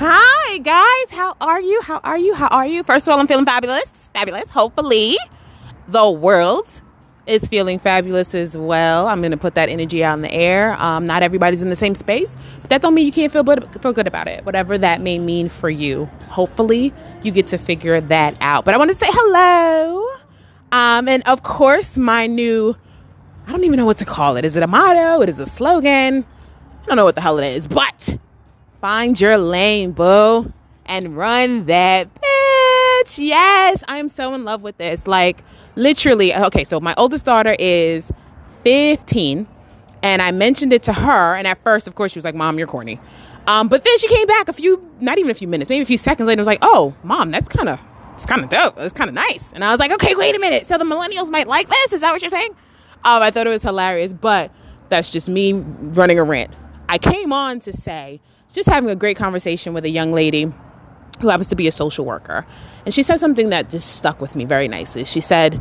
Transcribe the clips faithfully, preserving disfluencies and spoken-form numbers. Hi guys, how are you? How are you? How are you? First of all, I'm feeling fabulous. Fabulous. Hopefully the world is feeling fabulous as well. I'm going to put that energy out in the air. Um, not everybody's in the same space, but that don't mean you can't feel good, feel good about it. Whatever that may mean for you. Hopefully you get to figure that out. But I want to say hello. Um, and of course my new, I don't even know what to call it. Is it a motto? It is a slogan. I don't know what the hell it is, but find your lane, boo, and run that bitch. Yes, I am so in love with this. Like, literally, okay, so my oldest daughter is fifteen, and I mentioned it to her, and at first, of course, she was like, Mom, you're corny. Um, but then she came back a few, not even a few minutes, maybe a few seconds later, and was like, oh, Mom, that's kind of, it's kind of dope. It's kind of nice. And I was like, okay, wait a minute. So the millennials might like this? Is that what you're saying? Um, I thought it was hilarious, but that's just me running a rant. I came on to say, just having a great conversation with a young lady who happens to be a social worker. And she said something that just stuck with me very nicely. She said,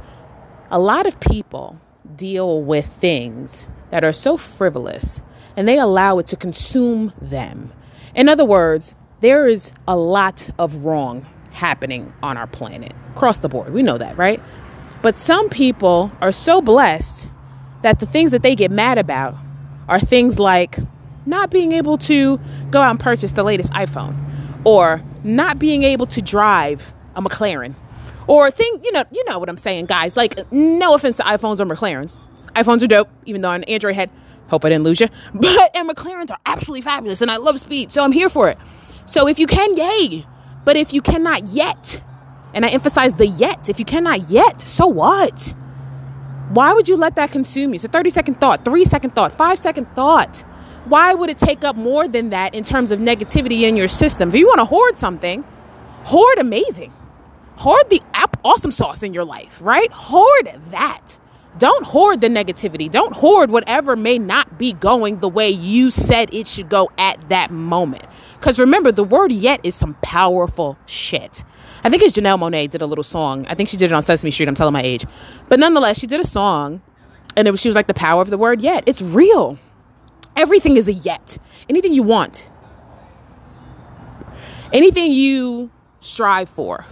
a lot of people deal with things that are so frivolous and they allow it to consume them. In other words, there is a lot of wrong happening on our planet across the board. We know that, right? But some people are so blessed that the things that they get mad about are things like not being able to go out and purchase the latest iPhone, or not being able to drive a McLaren, or think, you know, you know what I'm saying, guys. Like, no offense to iPhones or McLarens. iPhones are dope, even though I'm an Android head. Hope I didn't lose you. But, and McLarens are absolutely fabulous, and I love speed, so I'm here for it. So if you can, yay. But if you cannot yet, and I emphasize the yet, if you cannot yet, so what? Why would you let that consume you? It's a thirty-second thought, three-second thought, five-second thought. Why would it take up more than that in terms of negativity in your system? If you want to hoard something, hoard amazing. Hoard the awesome sauce in your life, right? Hoard that. Don't hoard the negativity. Don't hoard whatever may not be going the way you said it should go at that moment. Because remember, the word yet is some powerful shit. I think it's Janelle Monáe did a little song. I think she did it on Sesame Street. I'm telling my age. But nonetheless, she did a song and it was, she was like, the power of the word yet. It's real. Everything is a yet. Anything you want, anything you strive for,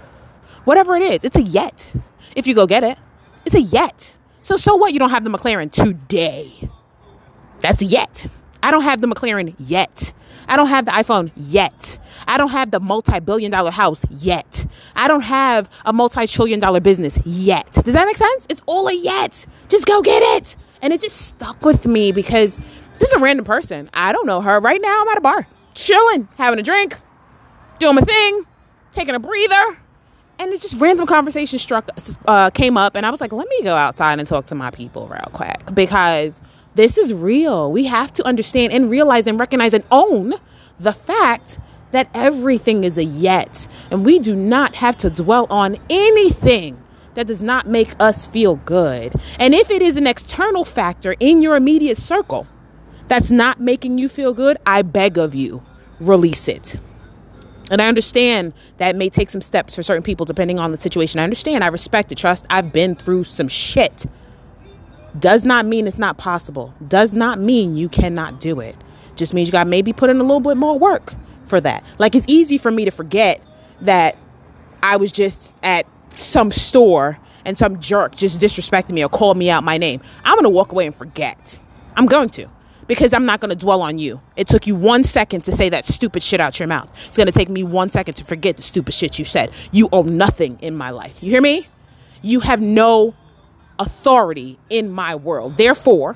whatever it is, it's a yet. If you go get it, it's a yet. So, so what? You don't have the McLaren today. That's a yet. I don't have the McLaren yet. I don't have the iPhone yet. I don't have the multi-billion dollar house yet. I don't have a multi-trillion dollar business yet. Does that make sense? It's all a yet. Just go get it. And it just stuck with me because this is a random person. I don't know her. Right now, I'm at a bar, chilling, having a drink, doing my thing, taking a breather. And it just random conversation struck, uh, came up. And I was like, let me go outside and talk to my people real quick. Because this is real. We have to understand and realize and recognize and own the fact that everything is a yet. And we do not have to dwell on anything that does not make us feel good. And if it is an external factor in your immediate circle that's not making you feel good, I beg of you, release it. And I understand that may take some steps for certain people depending on the situation. I understand. I respect it. Trust. I've been through some shit. Does not mean it's not possible. Does not mean you cannot do it. Just means you got to maybe put in a little bit more work for that. Like, it's easy for me to forget that I was just at some store and some jerk just disrespected me or called me out my name. I'm going to walk away and forget. I'm going to. Because I'm not going to dwell on you. It took you one second to say that stupid shit out your mouth. It's going to take me one second to forget the stupid shit you said. You owe nothing in my life. You hear me? You have no authority in my world. Therefore,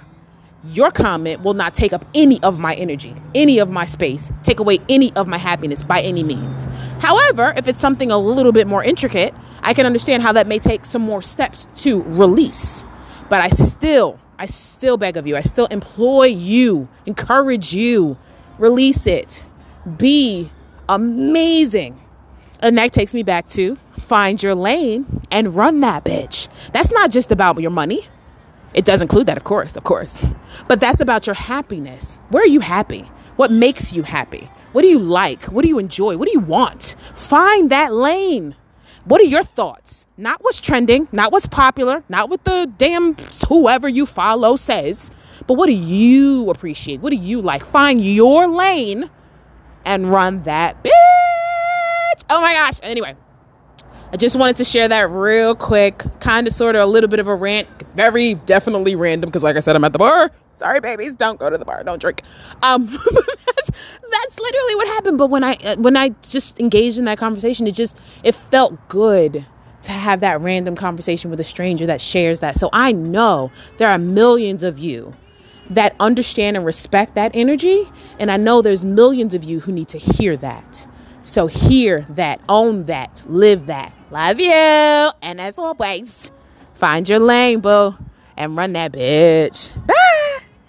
your comment will not take up any of my energy, any of my space, take away any of my happiness by any means. However, if it's something a little bit more intricate, I can understand how that may take some more steps to release. But I still... I still beg of you. I still implore you, encourage you, release it. Be amazing. And that takes me back to find your lane and run that bitch. That's not just about your money. It does include that, of course, of course. But that's about your happiness. Where are you happy? What makes you happy? What do you like? What do you enjoy? What do you want? Find that lane. What are your thoughts? Not what's trending, not what's popular, not what the damn whoever you follow says, but what do you appreciate? What do you like? Find your lane and run that bitch. Oh my gosh. Anyway, I just wanted to share that real quick, kind of sort of a little bit of a rant, very definitely random, because like I said, I'm at the bar. Sorry, babies, don't go to the bar, don't drink. Um, that's, that's literally what happened. But when I when I just engaged in that conversation, it just it felt good to have that random conversation with a stranger that shares that. So I know there are millions of you that understand and respect that energy, and I know there's millions of you who need to hear that. So hear that, own that, live that. Love you, and as always, find your lane, boo, and run that bitch. Bye.